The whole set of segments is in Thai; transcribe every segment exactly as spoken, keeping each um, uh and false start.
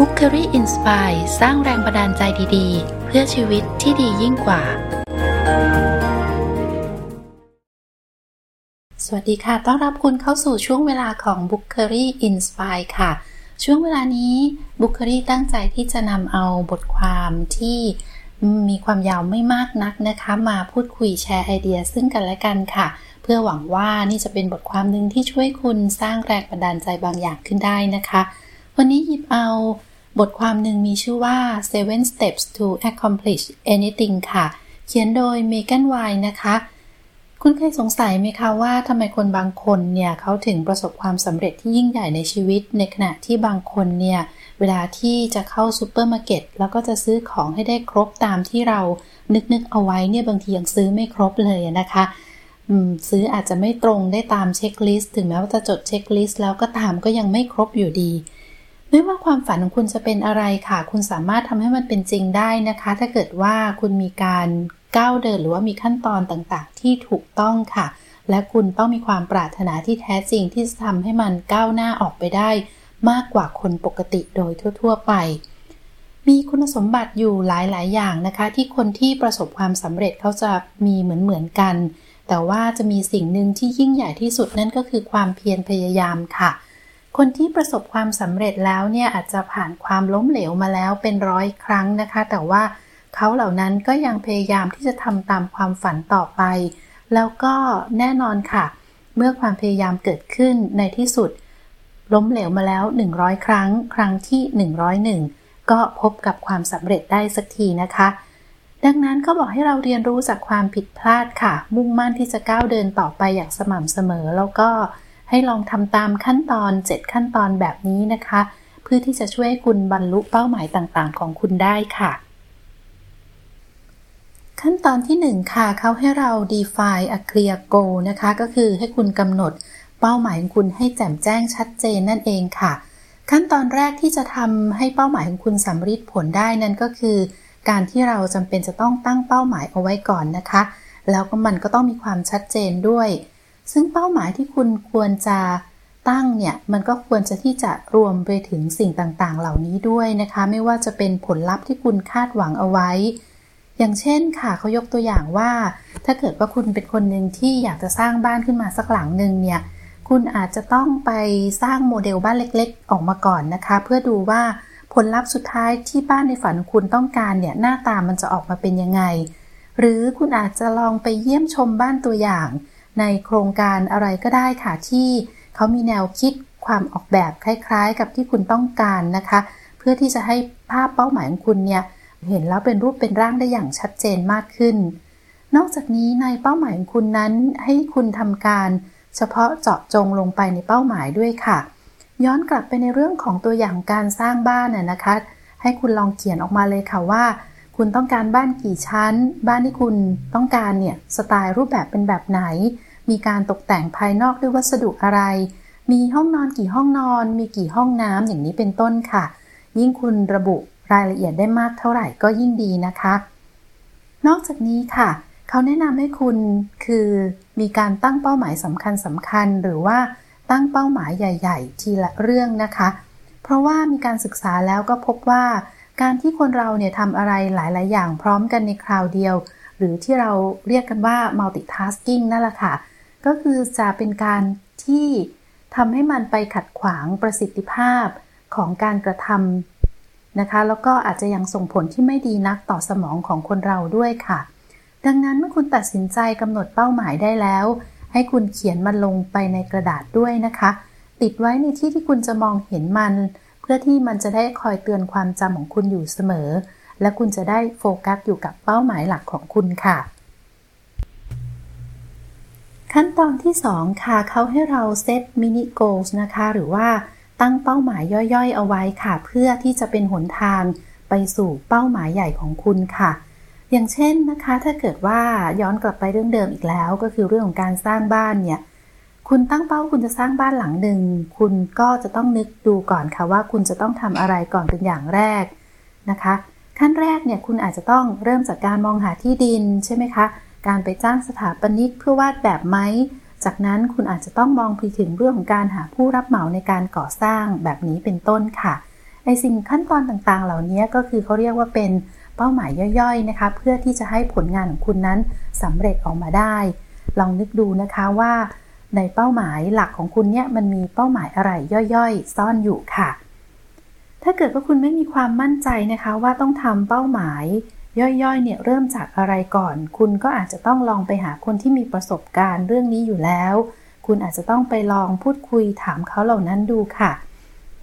Bookery Inspire สร้างแรงบันดาลใจดีๆเพื่อชีวิตที่ดียิ่งกว่าสวัสดีค่ะต้อนรับคุณเข้าสู่ช่วงเวลาของ Bookery Inspire ค่ะช่วงเวลานี้ Bookery ตั้งใจที่จะนำเอาบทความที่มีความยาวไม่มากนักนะคะมาพูดคุยแชร์ไอเดียซึ่งกันและกันค่ะเพื่อหวังว่านี่จะเป็นบทความนึงที่ช่วยคุณสร้างแรงบันดาลใจบางอย่างขึ้นได้นะคะวันนี้หยิบเอาบทความนึงมีชื่อว่า seven Steps to Accomplish Anything ค่ะเขียนโดย Megan White นะคะคุณเคยสงสัยไหมคะว่าทำไมคนบางคนเนี่ยเขาถึงประสบความสำเร็จที่ยิ่งใหญ่ในชีวิตในขณะที่บางคนเนี่ยเวลาที่จะเข้าซูเปอร์มาร์เก็ตแล้วก็จะซื้อของให้ได้ครบตามที่เรานึกๆเอาไว้เนี่ยบางทียังซื้อไม่ครบเลยนะคะซื้ออาจจะไม่ตรงได้ตามเช็คลิสต์ถึงแม้ว่าจะจดเช็คลิสต์แล้วก็ตามก็ยังไม่ครบอยู่ดีไม่ว่าความฝันของคุณจะเป็นอะไรค่ะคุณสามารถทำให้มันเป็นจริงได้นะคะถ้าเกิดว่าคุณมีการก้าวเดินหรือว่ามีขั้นตอนต่างๆที่ถูกต้องค่ะและคุณต้องมีความปรารถนาที่แท้จริงที่จะทำให้มันก้าวหน้าออกไปได้มากกว่าคนปกติโดยทั่วๆไปมีคุณสมบัติอยู่หลายๆอย่างนะคะที่คนที่ประสบความสำเร็จเขาจะมีเหมือนๆกันแต่ว่าจะมีสิ่งหนึ่งที่ยิ่งใหญ่ที่สุดนั่นก็คือความเพียรพยายามค่ะคนที่ประสบความสำเร็จแล้วเนี่ยอาจจะผ่านความล้มเหลวมาแล้วเป็นร้อยครั้งนะคะแต่ว่าเขาเหล่านั้นก็ยังพยายามที่จะทำตามความฝันต่อไปแล้วก็แน่นอนค่ะเมื่อความพยายามเกิดขึ้นในที่สุดล้มเหลวมาแล้วหนึ่งร้อยครั้งครั้งที่หนึ่งร้อยเอ็ดก็พบกับความสำเร็จได้สักทีนะคะดังนั้นก็บอกให้เราเรียนรู้จากความผิดพลาดค่ะมุ่งมั่นที่จะก้าวเดินต่อไปอย่างสม่ำเสมอแล้วก็ให้ลองทำตามขั้นตอนเจ็ดขั้นตอนแบบนี้นะคะเพื่อที่จะช่วยให้คุณบรรลุเป้าหมายต่างๆของคุณได้ค่ะขั้นตอนที่หนึ่งค่ะเขาให้เรา define a clear goal นะคะก็คือให้คุณกำหนดเป้าหมายของคุณให้แจ่มแจ้งชัดเจนนั่นเองค่ะขั้นตอนแรกที่จะทำให้เป้าหมายของคุณสำเร็จผลได้นั่นก็คือการที่เราจำเป็นจะต้องตั้งเป้าหมายเอาไว้ก่อนนะคะแล้วก็มันก็ต้องมีความชัดเจนด้วยซึ่งเป้าหมายที่คุณควรจะตั้งเนี่ยมันก็ควรจะที่จะรวมไปถึงสิ่งต่างๆเหล่านี้ด้วยนะคะไม่ว่าจะเป็นผลลัพธ์ที่คุณคาดหวังเอาไว้อย่างเช่นค่ะเขายกตัวอย่างว่าถ้าเกิดว่าคุณเป็นคนหนึ่งที่อยากจะสร้างบ้านขึ้นมาสักหลังหนึ่งเนี่ยคุณอาจจะต้องไปสร้างโมเดลบ้านเล็กๆออกมาก่อนนะคะเพื่อดูว่าผลลัพธ์สุดท้ายที่บ้านในฝันของคุณต้องการเนี่ยหน้าตามันจะออกมาเป็นยังไงหรือคุณอาจจะลองไปเยี่ยมชมบ้านตัวอย่างในโครงการอะไรก็ได้ค่ะที่เขามีแนวคิดความออกแบบคล้ายๆกับที่คุณต้องการนะคะเพื่อที่จะให้ภาพเป้าหมายของคุณเนี่ยเห็นแล้วเป็นรูปเป็นร่างได้อย่างชัดเจนมากขึ้นนอกจากนี้ในเป้าหมายของคุณนั้นให้คุณทำการเฉพาะเจาะจงลงไปในเป้าหมายด้วยค่ะย้อนกลับไปในเรื่องของตัวอย่างการสร้างบ้านน่ะนะคะให้คุณลองเขียนออกมาเลยค่ะว่าคุณต้องการบ้านกี่ชั้นบ้านที่คุณต้องการเนี่ยสไตล์รูปแบบเป็นแบบไหนมีการตกแต่งภายนอกด้วยวัสดุอะไรมีห้องนอนกี่ห้องนอนมีกี่ห้องน้ำอย่างนี้เป็นต้นค่ะยิ่งคุณระบุรายละเอียดได้มากเท่าไหร่ก็ยิ่งดีนะคะนอกจากนี้ค่ะเขาแนะนำให้คุณคือมีการตั้งเป้าหมายสำคัญสำคัญหรือว่าตั้งเป้าหมายใหญ่ๆทีละเรื่องนะคะเพราะว่ามีการศึกษาแล้วก็พบว่าการที่คนเราเนี่ยทำอะไรหลายๆอย่างพร้อมกันในคราวเดียวหรือที่เราเรียกกันว่า multitasking นั่นแหละค่ะก็คือจะเป็นการที่ทำให้มันไปขัดขวางประสิทธิภาพของการกระทำนะคะแล้วก็อาจจะยังส่งผลที่ไม่ดีนักต่อสมองของคนเราด้วยค่ะดังนั้นเมื่อคุณตัดสินใจกำหนดเป้าหมายได้แล้วให้คุณเขียนมันลงไปในกระดาษด้วยนะคะติดไว้ในที่ที่คุณจะมองเห็นมันเพื่อที่มันจะได้คอยเตือนความจำของคุณอยู่เสมอและคุณจะได้โฟกัสอยู่กับเป้าหมายหลักของคุณค่ะขั้นตอนที่สองค่ะเขาให้เราเซตมินิโกลส์นะคะหรือว่าตั้งเป้าหมายย่อยๆเอาไว้ค่ะเพื่อที่จะเป็นหนทางไปสู่เป้าหมายใหญ่ของคุณค่ะอย่างเช่นนะคะถ้าเกิดว่าย้อนกลับไปเรื่องเดิมอีกแล้วก็คือเรื่องของการสร้างบ้านเนี่ยคุณตั้งเป้าคุณจะสร้างบ้านหลังหนึ่งคุณก็จะต้องนึกดูก่อนค่ะว่าคุณจะต้องทำอะไรก่อนเป็นอย่างแรกนะคะขั้นแรกเนี่ยคุณอาจจะต้องเริ่มจากการมองหาที่ดินใช่ไหมคะการไปจ้างสถาปนิกเพื่อวาดแบบไหมจากนั้นคุณอาจจะต้องมองไปถึงเรื่องของการหาผู้รับเหมาในการก่อสร้างแบบนี้เป็นต้นค่ะ ไอสิ่งขั้นตอนต่างๆเหล่านี้ก็คือเขาเรียกว่าเป็นเป้าหมายย่อยๆนะคะเพื่อที่จะให้ผลงานของคุณนั้นสำเร็จออกมาได้ลองนึกดูนะคะว่าในเป้าหมายหลักของคุณเนี่ยมันมีเป้าหมายอะไรย่อยๆซ่อนอยู่ค่ะถ้าเกิดว่าคุณไม่มีความมั่นใจนะคะว่าต้องทำเป้าหมายย่อยๆเนี่ยเริ่มจากอะไรก่อนคุณก็อาจจะต้องลองไปหาคนที่มีประสบการณ์เรื่องนี้อยู่แล้วคุณอาจจะต้องไปลองพูดคุยถามเขาเหล่านั้นดูค่ะ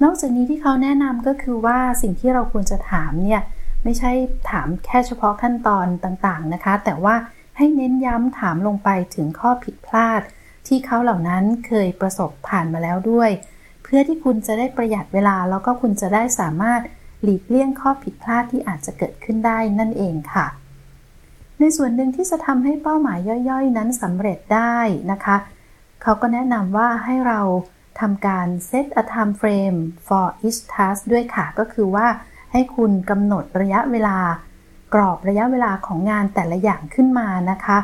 นอกจากนี้ที่เขาแนะนำก็คือว่าสิ่งที่เราควรจะถามเนี่ยไม่ใช่ถามแค่เฉพาะขั้นตอนต่างๆนะคะแต่ว่าให้เน้นย้ำถามลงไปถึงข้อผิดพลาดที่เขาเหล่านั้นเคยประสบผ่านมาแล้วด้วยเพื่อที่คุณจะได้ประหยัดเวลาแล้วก็คุณจะได้สามารถหลีกเลี่ยงข้อผิดพลาดที่อาจจะเกิดขึ้นได้นั่นเองค่ะในส่วนหนึ่งที่จะทำให้เป้าหมายย่อยๆนั้นสำเร็จได้นะคะเขาก็แนะนำว่าให้เราทำการ set a time frame for each task ด้วยค่ะก็คือว่าให้คุณกำหนดระยะเวลากรอบระยะเวลาของงานแต่ละอย่างขึ้นมานะคะ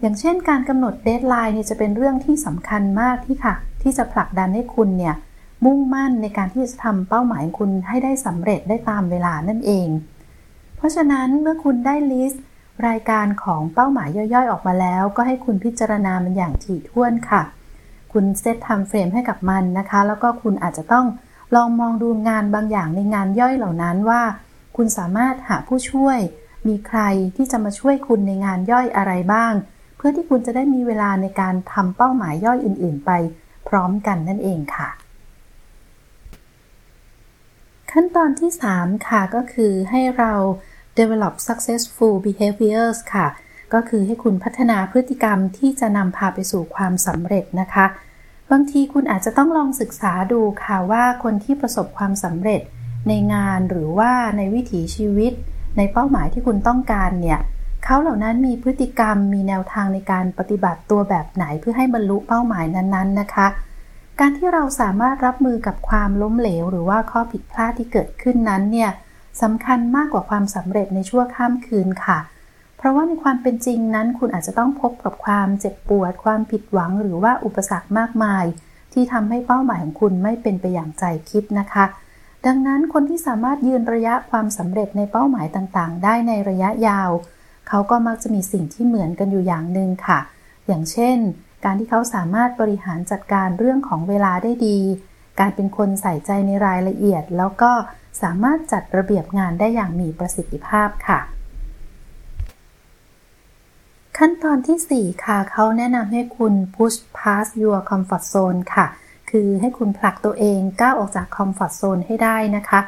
อย่างเช่นการกำหนดเดดไลน์เนี่ยจะเป็นเรื่องที่สำคัญมากที่ค่ะที่จะผลักดันให้คุณเนี่ยมุ่งมั่นในการที่จะทำเป้าหมายคุณให้ได้สำเร็จได้ตามเวลานั่นเองเพราะฉะนั้นเมื่อคุณได้ลิสต์รายการของเป้าหมายย่อยๆออกมาแล้วก็ให้คุณพิจารณามันอย่างถี่ถ้วนค่ะคุณเซตไทม์เฟรมให้กับมันนะคะแล้วก็คุณอาจจะต้องลองมองดูงานบางอย่างในงานย่อยเหล่านั้นว่าคุณสามารถหาผู้ช่วยมีใครที่จะมาช่วยคุณในงานย่อยอะไรบ้างเพื่อที่คุณจะได้มีเวลาในการทำเป้าหมายย่อยอื่นๆไปพร้อมกันนั่นเองค่ะขั้นตอนที่สามค่ะก็คือให้เรา develop successful behaviors ค่ะก็คือให้คุณพัฒนาพฤติกรรมที่จะนำพาไปสู่ความสำเร็จนะคะบางทีคุณอาจจะต้องลองศึกษาดูค่ะว่าคนที่ประสบความสำเร็จในงานหรือว่าในวิถีชีวิตในเป้าหมายที่คุณต้องการเนี่ยเขาเหล่านั้นมีพฤติกรรมมีแนวทางในการปฏิบัติตัวแบบไหนเพื่อให้บรรลุเป้าหมายนั้นๆนะคะการที่เราสามารถรับมือกับความล้มเหลวหรือว่าข้อผิดพลาดที่เกิดขึ้นนั้นเนี่ยสำคัญมากกว่าความสำเร็จในชั่วข้ามคืนค่ะเพราะว่าในความเป็นจริงนั้นคุณอาจจะต้องพบกับความเจ็บปวดความผิดหวังหรือว่าอุปสรรคมากมายที่ทำให้เป้าหมายของคุณไม่เป็นไปอย่างใจคิดนะคะดังนั้นคนที่สามารถยืนระยะความสำเร็จในเป้าหมายต่างๆได้ในระยะยาวเขาก็มักจะมีสิ่งที่เหมือนกันอยู่อย่างหนึ่งค่ะอย่างเช่นการที่เขาสามารถบริหารจัดการเรื่องของเวลาได้ดีการเป็นคนใส่ใจในรายละเอียดแล้วก็สามารถจัดระเบียบงานได้อย่างมีประสิทธิภาพค่ะขั้นตอนที่สี่ค่ะเขาแนะนำให้คุณ push past your comfort zone ค่ะคือให้คุณผลักตัวเองก้าวออกจาก comfort zone ให้ได้นะคะ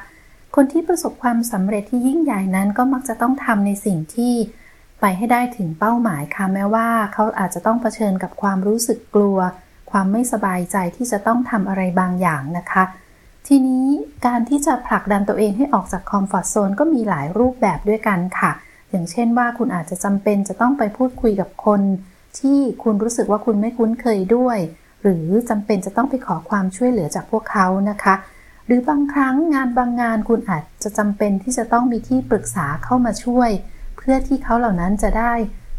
คนที่ประสบความสำเร็จที่ยิ่งใหญ่นั้นก็มักจะต้องทำในสิ่งที่ไปให้ได้ถึงเป้าหมายค่ะแม้ว่าเขาอาจจะต้องเผชิญกับความรู้สึกกลัวความไม่สบายใจที่จะต้องทำอะไรบางอย่างนะคะทีนี้การที่จะผลักดันตัวเองให้ออกจากคอมฟอร์ตโซนก็มีหลายรูปแบบด้วยกันค่ะอย่างเช่นว่าคุณอาจจะจำเป็นจะต้องไปพูดคุยกับคนที่คุณรู้สึกว่าคุณไม่คุ้นเคยด้วยหรือจำเป็นจะต้องไปขอความช่วยเหลือจากพวกเขานะคะหรือบางครั้งงานบางงานคุณอาจจะจำเป็นที่จะต้องมีที่ปรึกษาเข้ามาช่วยเพื่อที่เขาเหล่านั้นจะได้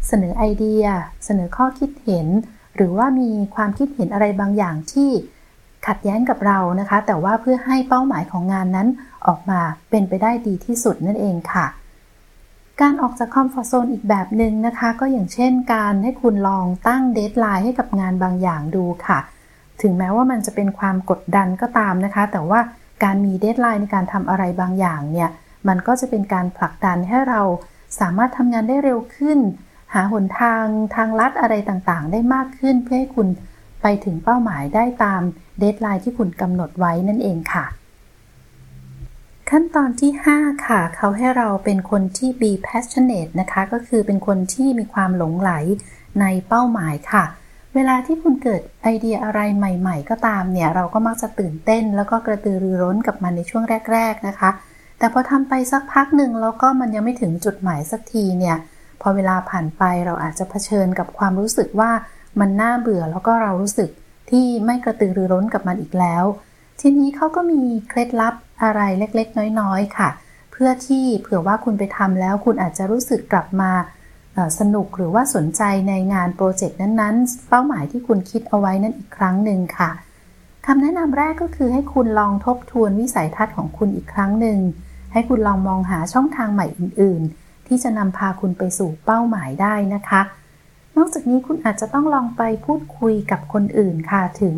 เสนอไอเดียเสนอข้อคิดเห็นหรือว่ามีความคิดเห็นอะไรบางอย่างที่ขัดแย้งกับเรานะคะแต่ว่าเพื่อให้เป้าหมายของงานนั้นออกมาเป็นไปได้ดีที่สุดนั่นเองค่ะการออกจากคอมฟอร์ตโซนอีกแบบนึงนะคะก็อย่างเช่นการให้คุณลองตั้งเดดไลน์ให้กับงานบางอย่างดูค่ะถึงแม้ว่ามันจะเป็นความกดดันก็ตามนะคะแต่ว่าการมีเดดไลน์ในการทำอะไรบางอย่างเนี่ยมันก็จะเป็นการผลักดันให้เราสามารถทำงานได้เร็วขึ้นหาหนทางทางลัดอะไรต่างๆได้มากขึ้นเพื่อให้คุณไปถึงเป้าหมายได้ตามเดดไลน์ที่คุณกำหนดไว้นั่นเองค่ะขั้นตอนที่ห้าค่ะเขาให้เราเป็นคนที่ be passionate นะคะก็คือเป็นคนที่มีความหลงใหลในเป้าหมายค่ะเวลาที่คุณเกิดไอเดียอะไรใหม่ๆก็ตามเนี่ยเราก็มักจะตื่นเต้นแล้วก็กระตือรือร้นกับมันในช่วงแรกๆนะคะแต่พอทำไปสักพักหนึ่งแล้วก็มันยังไม่ถึงจุดหมายสักทีเนี่ยพอเวลาผ่านไปเราอาจจะเผชิญกับความรู้สึกว่ามันน่าเบื่อแล้วก็เรารู้สึกที่ไม่กระตือรือร้นกับมันอีกแล้วทีนี้เขาก็มีเคล็ดลับอะไรเล็กๆน้อยๆค่ะเพื่อที่เผื่อว่าคุณไปทำแล้วคุณอาจจะรู้สึกกลับมาสนุกหรือว่าสนใจในงานโปรเจกต์นั้นๆเป้าหมายที่คุณคิดเอาไว้นั่นอีกครั้งหนึ่งค่ะค คำแนะนำแรกก็คือให้คุณลองทบทวนวิสัยทัศน์ของคุณอีกครั้งหนึ่งให้คุณลองมองหาช่องทางใหม่อื่นๆที่จะนำพาคุณไปสู่เป้าหมายได้นะคะนอกจากนี้คุณอาจจะต้องลองไปพูดคุยกับคนอื่นค่ะถึง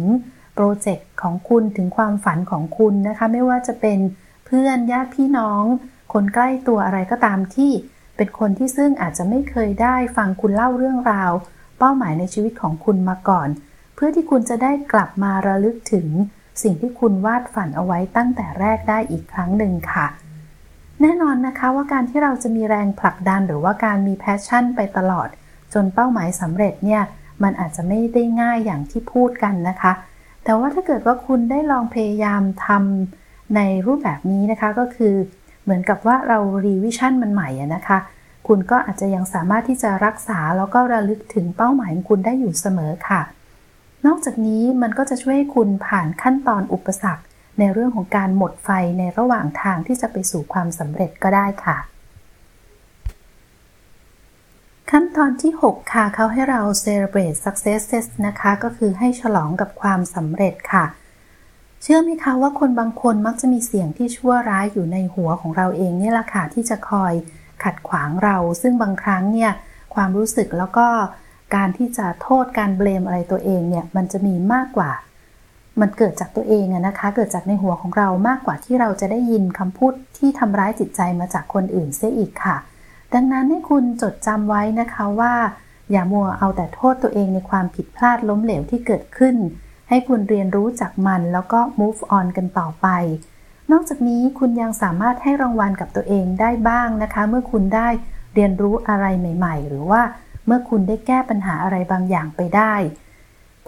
โปรเจกต์ของคุณถึงความฝันของคุณนะคะไม่ว่าจะเป็นเพื่อนญาติพี่น้องคนใกล้ตัวอะไรก็ตามที่เป็นคนที่ซึ่งอาจจะไม่เคยได้ฟังคุณเล่าเรื่องราวเป้าหมายในชีวิตของคุณมาก่อนเพื่อที่คุณจะได้กลับมาระลึกถึงสิ่งที่คุณวาดฝันเอาไว้ตั้งแต่แรกได้อีกครั้งหนึ่งค่ะแน่นอนนะคะว่าการที่เราจะมีแรงผลักดันหรือว่าการมีแพชชั่นไปตลอดจนเป้าหมายสำเร็จเนี่ยมันอาจจะไม่ได้ง่ายอย่างที่พูดกันนะคะแต่ว่าถ้าเกิดว่าคุณได้ลองพยายามทำในรูปแบบนี้นะคะก็คือเหมือนกับว่าเรารีวิชั่นมันใหม่นะคะคุณก็อาจจะยังสามารถที่จะรักษาแล้วก็ระลึกถึงเป้าหมายของคุณได้อยู่เสมอค่ะนอกจากนี้มันก็จะช่วยให้คุณผ่านขั้นตอนอุปสรรคในเรื่องของการหมดไฟในระหว่างทางที่จะไปสู่ความสำเร็จก็ได้ค่ะขั้นตอนที่หกค่ะเขาให้เรา celebrate successes นะคะก็คือให้ฉลองกับความสำเร็จค่ะเชื่อไหมคะว่าคนบางคนมักจะมีเสียงที่ชั่วร้ายอยู่ในหัวของเราเองนี่แหละค่ะที่จะคอยขัดขวางเราซึ่งบางครั้งเนี่ยความรู้สึกแล้วก็การที่จะโทษการเบลมอะไรตัวเองเนี่ยมันจะมีมากกว่ามันเกิดจากตัวเองอะนะคะเกิดจากในหัวของเรามากกว่าที่เราจะได้ยินคำพูดที่ทำร้ายจิตใจมาจากคนอื่นเสียอีกค่ะดังนั้นให้คุณจดจำไว้นะคะว่าอย่ามัวเอาแต่โทษตัวเองในความผิดพลาดล้มเหลวที่เกิดขึ้นให้คุณเรียนรู้จากมันแล้วก็ move on กันต่อไปนอกจากนี้คุณยังสามารถให้รางวัลกับตัวเองได้บ้างนะคะเมื่อคุณได้เรียนรู้อะไรใหม่ๆหรือว่าเมื่อคุณได้แก้ปัญหาอะไรบางอย่างไปได้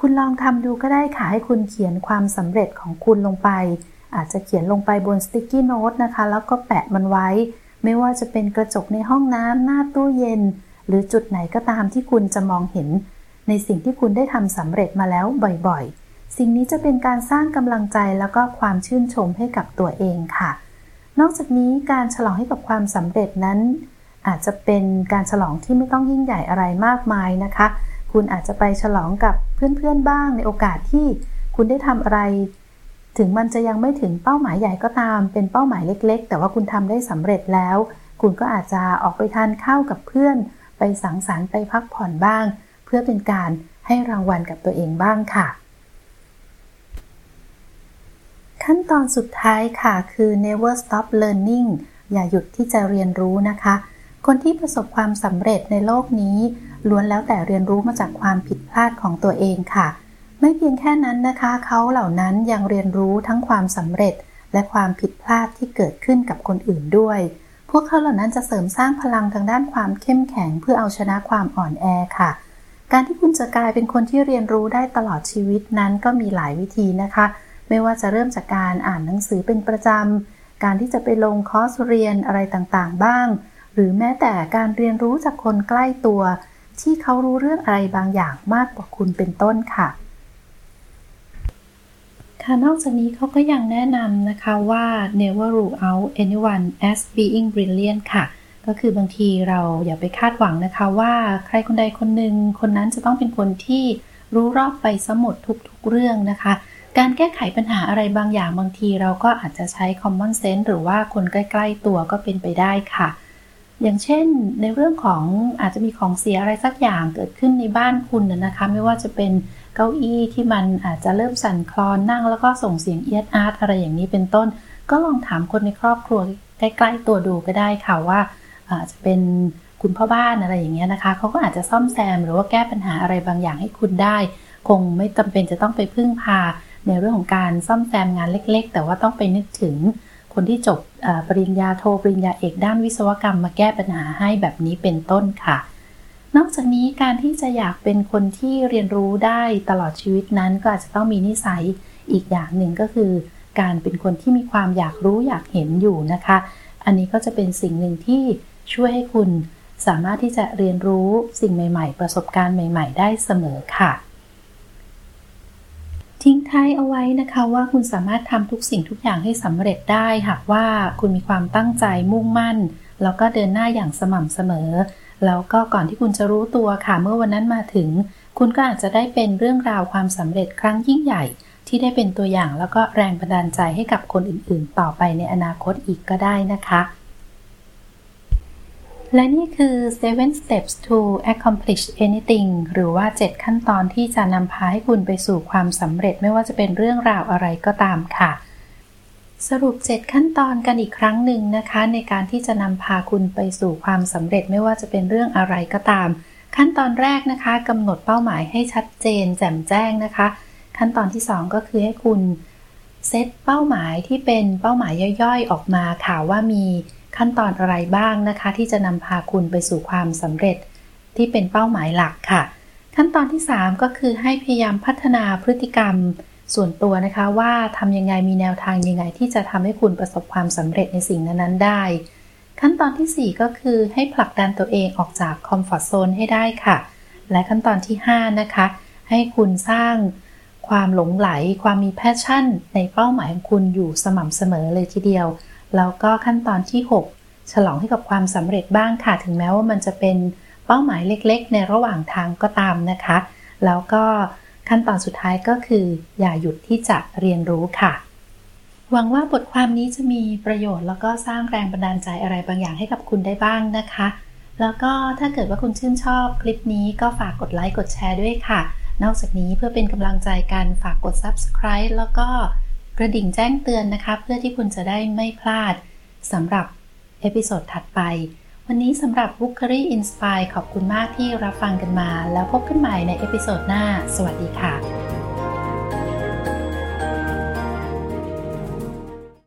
คุณลองทำดูก็ได้ค่ะให้คุณเขียนความสำเร็จของคุณลงไปอาจจะเขียนลงไปบน sticky note นะคะแล้วก็แปะมันไว้ไม่ว่าจะเป็นกระจกในห้องน้ำหน้าตู้เย็นหรือจุดไหนก็ตามที่คุณจะมองเห็นในสิ่งที่คุณได้ทำสำเร็จมาแล้วบ่อยๆสิ่งนี้จะเป็นการสร้างกำลังใจแล้วก็ความชื่นชมให้กับตัวเองค่ะนอกจากนี้การฉลองให้กับความสำเร็จนั้นอาจจะเป็นการฉลองที่ไม่ต้องยิ่งใหญ่อะไรมากมายนะคะคุณอาจจะไปฉลองกับเพื่อนๆบ้างในโอกาสที่คุณได้ทำอะไรถึงมันจะยังไม่ถึงเป้าหมายใหญ่ก็ตามเป็นเป้าหมายเล็กๆแต่ว่าคุณทำได้สำเร็จแล้วคุณก็อาจจะออกไปทานข้าวกับเพื่อนไปสังสรรค์ไปพักผ่อนบ้างเพื่อเป็นการให้รางวัลกับตัวเองบ้างค่ะขั้นตอนสุดท้ายค่ะคือ never stop learning อย่าหยุดที่จะเรียนรู้นะคะคนที่ประสบความสำเร็จในโลกนี้ล้วนแล้วแต่เรียนรู้มาจากความผิดพลาดของตัวเองค่ะไม่เพียงแค่นั้นนะคะเขาเหล่านั้นยังเรียนรู้ทั้งความสำเร็จและความผิดพลาดที่เกิดขึ้นกับคนอื่นด้วยพวกเขาเหล่านั้นจะเสริมสร้างพลังทางด้านความเข้มแข็งเพื่อเอาชนะความอ่อนแอค่ะการที่คุณจะกลายเป็นคนที่เรียนรู้ได้ตลอดชีวิตนั้นก็มีหลายวิธีนะคะไม่ว่าจะเริ่มจากการอ่านหนังสือเป็นประจำการที่จะไปลงคอร์สเรียนอะไรต่างๆบ้างหรือแม้แต่การเรียนรู้จากคนใกล้ตัวที่เขารู้เรื่องอะไรบางอย่างมากกว่าคุณเป็นต้นค่ะค่ะนอกจากนี้เขาก็ยังแนะนำนะคะว่า never rule out anyone as being brilliant ค่ะก็คือบางทีเราอย่าไปคาดหวังนะคะว่าใครคนใดคนหนึ่งคนนั้นจะต้องเป็นคนที่รู้รอบไปซะหมดทุกๆเรื่องนะคะการแก้ไขปัญหาอะไรบางอย่างบางทีเราก็อาจจะใช้ common sense หรือว่าคนใกล้ๆตัวก็เป็นไปได้ค่ะอย่างเช่นในเรื่องของอาจจะมีของเสียอะไรสักอย่างเกิดขึ้นในบ้านคุณนะคะไม่ว่าจะเป็นเก้าอี้ที่มันอาจจะเริ่มสั่นคลอนนั่งแล้วก็ส่งเสียงเอี๊ยดอาร์ตอะไรอย่างนี้เป็นต้นก็ลองถามคนในครอบครัวใกล้ๆตัวดูก็ได้ค่ะว่าอาจจะเป็นคุณพ่อบ้านอะไรอย่างเงี้ยนะคะเขาก็อาจจะซ่อมแซมหรือว่าแก้ปัญหาอะไรบางอย่างให้คุณได้คงไม่จำเป็นจะต้องไปพึ่งพาในเรื่องของการซ่อมแซมงานเล็กๆแต่ว่าต้องไปนึกถึงคนที่จบปริญญาโทปริญญาเอกด้านวิศวกรรมมาแก้ปัญหาให้แบบนี้เป็นต้นค่ะนอกจากนี้การที่จะอยากเป็นคนที่เรียนรู้ได้ตลอดชีวิตนั้นก็อาจจะต้องมีนิสัยอีกอย่างหนึ่งก็คือการเป็นคนที่มีความอยากรู้อยากเห็นอยู่นะคะอันนี้ก็จะเป็นสิ่งหนึ่งที่ช่วยให้คุณสามารถที่จะเรียนรู้สิ่งใหม่ๆประสบการณ์ใหม่ๆได้เสมอค่ะทิ้งท้ายเอาไว้นะคะว่าคุณสามารถทำทุกสิ่งทุกอย่างให้สำเร็จได้หากว่าคุณมีความตั้งใจมุ่งมั่นแล้วก็เดินหน้าอย่างสม่ำเสมอแล้วก็ก่อนที่คุณจะรู้ตัวค่ะเมื่อวันนั้นมาถึงคุณก็อาจจะได้เป็นเรื่องราวความสำเร็จครั้งยิ่งใหญ่ ที่ได้เป็นตัวอย่างแล้วก็แรงบันดาลใจให้กับคนอื่นๆต่อไปในอนาคตอีกก็ได้นะคะและนี่คือ seven steps to accomplish anything หรือว่าเจ็ดขั้นตอนที่จะนำพาให้คุณไปสู่ความสำเร็จไม่ว่าจะเป็นเรื่องราวอะไรก็ตามค่ะสรุปเจ็ดขั้นตอนกันอีกครั้งหนึ่งนะคะในการที่จะนำพาคุณไปสู่ความสำเร็จไม่ว่าจะเป็นเรื่องอะไรก็ตามขั้นตอนแรกนะคะกำหนดเป้าหมายให้ชัดเจนแจ่มแจ้งนะคะขั้นตอนที่สองก็คือให้คุณเซตเป้าหมายที่เป็นเป้าหมายย่อยๆออกมาค่ะว่ามีขั้นตอนอะไรบ้างนะคะที่จะนำพาคุณไปสู่ความสำเร็จที่เป็นเป้าหมายหลักค่ะขั้นตอนที่สามก็คือให้พยายามพัฒนาพฤติกรรมส่วนตัวนะคะว่าทำยังไงมีแนวทางยังไงที่จะทำให้คุณประสบความสำเร็จในสิ่งนั้นๆได้ขั้นตอนที่สี่ก็คือให้ผลักดันตัวเองออกจากคอมฟอร์ตโซนให้ได้ค่ะและขั้นตอนที่ห้านะคะให้คุณสร้างความหลงไหลความมีแพชชั่นในเป้าหมายของคุณอยู่สม่ำเสมอเลยทีเดียวแล้วก็ขั้นตอนที่หกฉลองให้กับความสำเร็จบ้างค่ะถึงแม้ว่ามันจะเป็นเป้าหมายเล็กๆในระหว่างทางก็ตามนะคะแล้วก็ขั้นตอนสุดท้ายก็คืออย่าหยุดที่จะเรียนรู้ค่ะหวังว่าบทความนี้จะมีประโยชน์แล้วก็สร้างแรงบันดาลใจอะไรบางอย่างให้กับคุณได้บ้างนะคะแล้วก็ถ้าเกิดว่าคุณชื่นชอบคลิปนี้ก็ฝากกดไลค์กดแชร์ด้วยค่ะนอกจากนี้เพื่อเป็นกำลังใจกันฝากกด ซับสไครบ์ แล้วก็กระดิ่งแจ้งเตือนนะคะเพื่อที่คุณจะได้ไม่พลาดสำหรับเอพิโซดถัดไปวันนี้สำหรับ Bookery Inspire ขอบคุณมากที่รับฟังกันมาแล้วพบกันใหม่ในเอพิโซดหน้าสวัสดีค่ะ